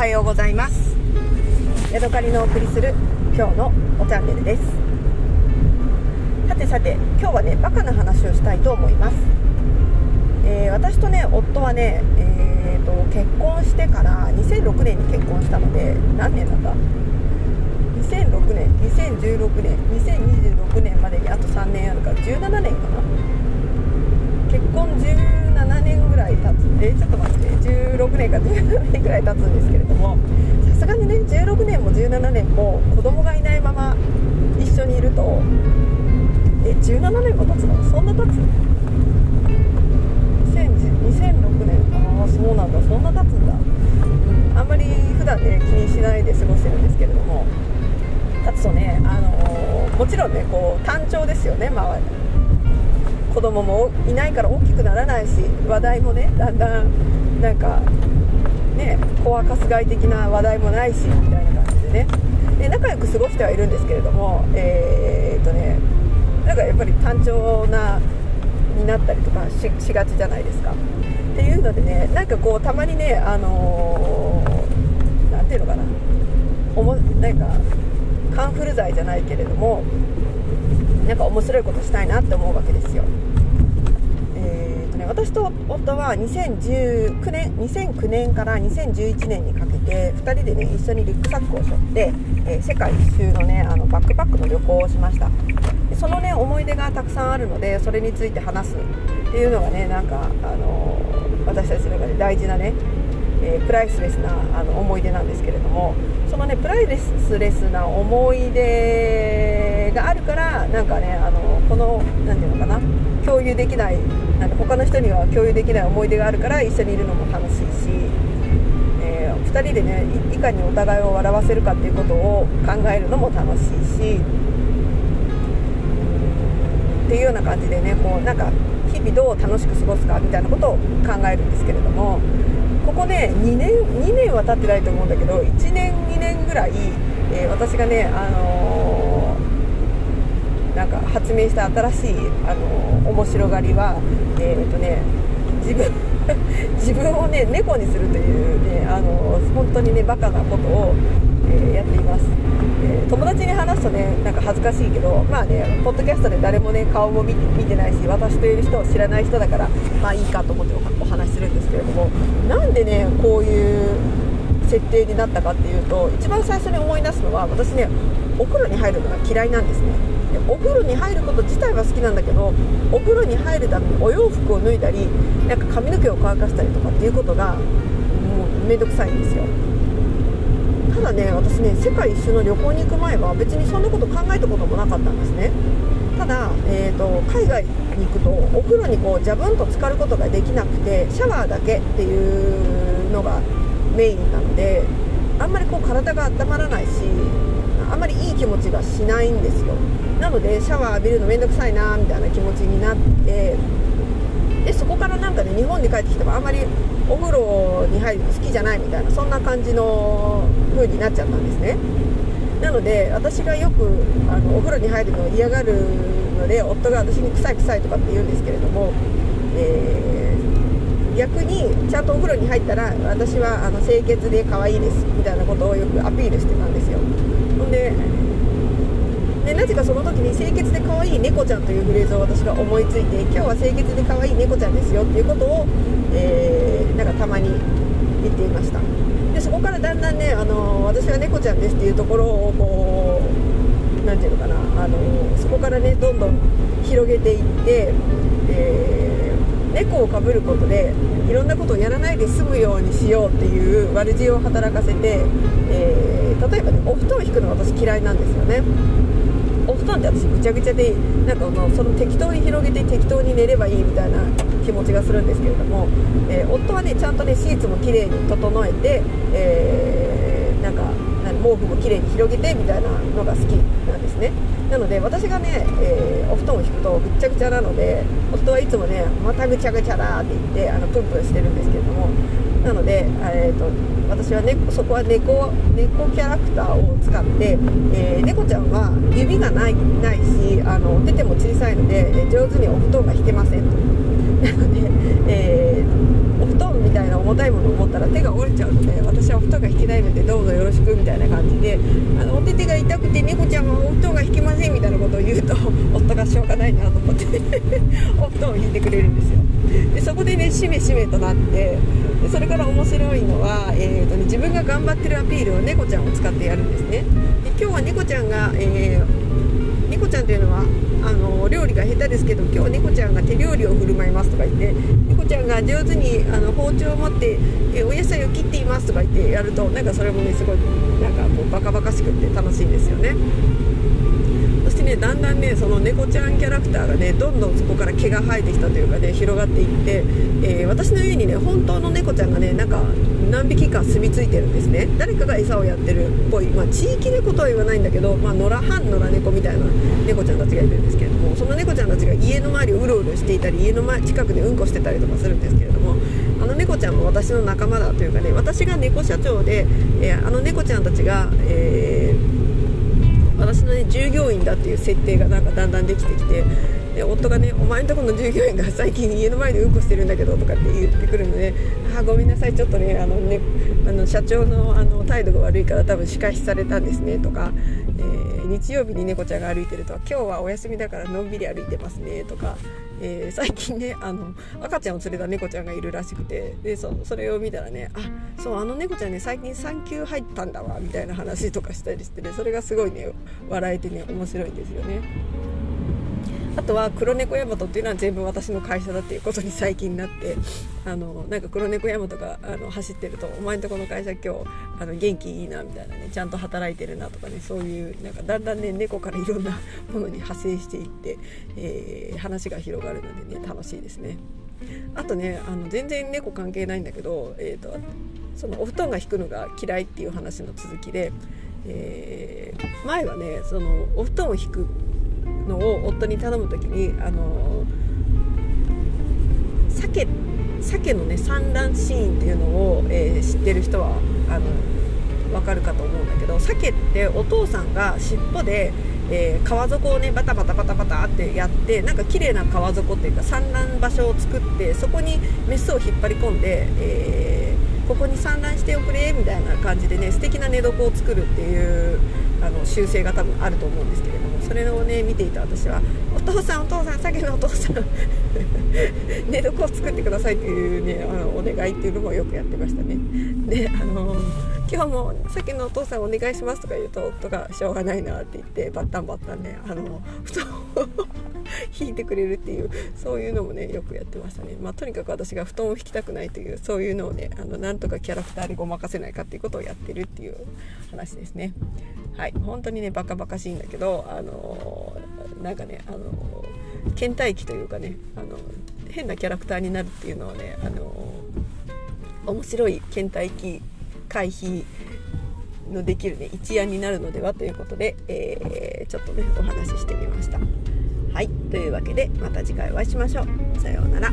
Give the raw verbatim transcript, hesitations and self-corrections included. はようございます。ヤドカリのお送りする今日のおチャンネルです。さてさて、今日はねバカな話をしたいと思います。えー、私とね夫はね、えー、と結婚してからにせんろくねんに結婚したので、何年なんだにせんろくねん、にせんじゅうろくねん、にせんにじゅうろくねんまでにあとさんねんあるからじゅうななねんかな。結婚じゅうななねんぐらい経つ、えー、ちょっと待って、じゅうろくねんかじゅうななねんぐらい経つんですけれども、さすがにねじゅうろくねんもじゅうななねんも子供がいないまま一緒にいると、えじゅうななねんも経つの？そんな経つ？にせんろくねん、ああそうなんだ、そんな経つんだ。あんまり普段ね気にしないで過ごしてるんですけれども、だとね、あのー、もちろんねこう単調ですよね。まあ子供もいないから大きくならないし、話題もねだんだんなんかね子はかすがい的な話題もないしみたいな感じでね、で仲良く過ごしてはいるんですけれども、えー、っとねなんかやっぱり単調なになったりとか し, しがちじゃないですか。っていうのでね、なんかこうたまにね、あのー、なんていうのかな、おもなんかカンフル剤じゃないけれども、なんか面白いことしたいなって思うわけですよ。えーとね、私と夫はにせんじゅうきゅうねん、にせんきゅうねんからにせんじゅういちねんにかけてふたりでね一緒にリュックサックを背負って、えー、世界一周のねあのバックパックの旅行をしました。でそのね思い出がたくさんあるので、それについて話すっていうのがねなんか、あのー、私たちの中で大事なね、えー、プライスレスなあの思い出なんですけれども、そのねプライスレスな思い出があるからなんかね、あのこのなんていうのかな、共有できない、なんか他の人には共有できない思い出があるから一緒にいるのも楽しいし、えー、ふたりでねいかにお互いを笑わせるかっていうことを考えるのも楽しいしっていうような感じでね、こうなんか日々どう楽しく過ごすかみたいなことを考えるんですけれども、ここねにねん、にねんは経ってないと思うんだけどいちねんにねんぐらい、えー、私がね、あのー、なんか発明した新しい、あのー、面白がりは、えーっとね、自分自分をね猫にするというね、あのー、本当にねバカなことを、えー、やっています。えー、友達に話すとねなんか恥ずかしいけど、まあねポッドキャストで誰もね顔も 見, 見てないし、私という人を知らない人だからまあいいかと思ってお話しするんですけれども、なんでねこういう設定になったかっていうと、一番最初に思い出すのは、私ねお風呂に入るのが嫌いなんですね。でお風呂に入ること自体は好きなんだけど、お風呂に入るためにお洋服を脱いだりなんか髪の毛を乾かしたりとかっていうことがもうめんどくさいんですよ。ただね私ね世界一周の旅行に行く前は別にそんなこと考えたこともなかったんですね。ただ、えーと、海外に行くとお風呂にこうジャブンと浸かることができなくて、シャワーだけっていうのがメインなので、あんまりこう体が温まらないし、あんまりいい気持ちがしないんですよ。なのでシャワー浴びるのめんどくさいなみたいな気持ちになって、でそこからなんかね日本に帰ってきてもあんまりお風呂に入るの好きじゃないみたいな、そんな感じの風になっちゃったんですね。なので私がよくあのお風呂に入るのを嫌がるので、夫が私に臭い臭いとかって言うんですけれども、えー、逆にちゃんとお風呂に入ったら私はあの清潔で可愛いですみたいなことをよくアピールしてたんですよ。ほんででなぜかその時に清潔で可愛い猫ちゃんというフレーズを私が思いついて、今日は清潔で可愛い猫ちゃんですよっていうことを、えー、なんかたまに言っていました。でそこからだんだんね、あのー、私は猫ちゃんですっていうところをこうなんていうのかな、あのー、そこからねどんどん広げていって、えー、猫をかぶることでいろんなことをやらないで済むようにしようっていう悪知恵を働かせて、えー、例えばねお布団を引くの私嫌いなんですよね。お布団って私ぐちゃぐちゃで、なんかのその適当に広げて適当に寝ればいいみたいな気持ちがするんですけれども、えー、夫はねちゃんとねシーツもきれいに整えて、えー、なんか毛布もきれいに広げてみたいなのが好きなんですね。なので私がね、えー、お布団を引くとぐちゃぐちゃなので、夫はいつもねまたぐちゃぐちゃだって言ってあのプンプンしてるんですけれども、なので、えー、と私は、ね、そこは 猫, 猫キャラクターを使って、えー、猫ちゃんは指がな い, ないしあの手手も小さいので上手にお布団が引けませんと。なので、えー、お布団みたいな重たいものを持ったら手が折れちゃうので、私はお布団が引けないのでどうぞよろしくみたいな感じで、あのお手手が痛くて猫ちゃんはお布団が引けませんみたいなことを言うと、夫がしょうがないなと思ってお布団を引いてくれるんですよ。でそこでね、しめしめとなって、でそれから面白いのは、えーとね、自分が頑張ってるアピールを猫ちゃんを使ってやるんですね。で今日は猫ちゃんが、えー、猫ちゃんというのはあの料理が下手ですけど、今日は猫ちゃんが手料理を振る舞いますとか言って、猫ちゃんが上手にあの包丁を持ってえお野菜を切っていますとか言ってやると、なんかそれもねすごいなんかこうバカバカしくって楽しいんですよね。そしてね、だんだんねその猫ちゃんキャラクターがねどんどんそこから毛が生えてきたというかね、広がっていって、えー、私の家にね本当の猫ちゃんがねなんか何匹か住み着いてるんですね。誰かが餌をやってるっぽい、まあ、地域猫とは言わないんだけど、まあ、野良半野良猫みたいな猫ちゃんたちがいるんですけれども、その猫ちゃんたちが家の周りをうろうろしていたり、家の前近くでうんこしてたりとかするんですけれども、あの猫ちゃんも私の仲間だというかね、私が猫社長で、えー、あの猫ちゃんたちが、えー私の、ね、従業員だっていう設定がなんかだんだんできてきて、で夫がね、お前のところの従業員が最近家の前でうんこしてるんだけどとかって言ってくるので、あ、ごめんなさい、ちょっとねあのねあの社長の、あの態度が悪いから多分仕返しされたんですねとか、えー、日曜日に猫ちゃんが歩いてると、今日はお休みだからのんびり歩いてますねとか、えー、最近ねあの赤ちゃんを連れた猫ちゃんがいるらしくて、で そ, それを見たらね、あ、そう、あの猫ちゃんね最近産休入ったんだわみたいな話とかしたりしてね、それがすごいね笑えてね面白いんですよね。あとは黒猫ヤマトっていうのは全部私の会社だっていうことに最近なって、あのなんか黒猫ヤマトがあの走ってると、お前のとこの会社今日あの元気いいなみたいなね、ちゃんと働いてるなとかね、そういうなんかだんだんね猫からいろんなものに派生していって、えー、話が広がるのでね楽しいですね。あとね、あの全然猫関係ないんだけど、えーと、そのお布団が引くのが嫌いっていう話の続きで、えー、前はねそのお布団を引くのを夫に頼むときに、あの鮭鮭のね産卵シーンっていうのを、えー、知ってる人はあの分かるかと思うんだけど、鮭ってお父さんが尻尾で、えー、川底をねバタバタバタバタってやって、なんか綺麗な川底っていうか産卵場所を作って、そこにメスを引っ張り込んで、えー、ここに産卵しておくれみたいな感じでね素敵な寝床を作るっていうあの習性が多分あると思うんですけれども、それをね見ていた私は、お父さんお父さん鮭のお父さん寝床を作ってくださいっていうねあのお願いっていうのもよくやってましたね。で、あの今日も鮭のお父さんお願いしますとか言うと、夫がしょうがないなって言ってバッタンバッタンねあの布団を引いてくれるっていう、そういうのもねよくやってましたね。まあとにかく私が布団を引きたくないという、そういうのをねあのなんとかキャラクターにごまかせないかっていうことをやってるっていう話ですね。はい、本当にねバカバカしいんだけど、あのー、なんかね、あのー、倦怠期というかね、あのー、変なキャラクターになるっていうのはね、あのー、面白い倦怠期回避のできるね一案になるのではということで、えー、ちょっとねお話ししてみました。はい、というわけでまた次回お会いしましょう。さようなら。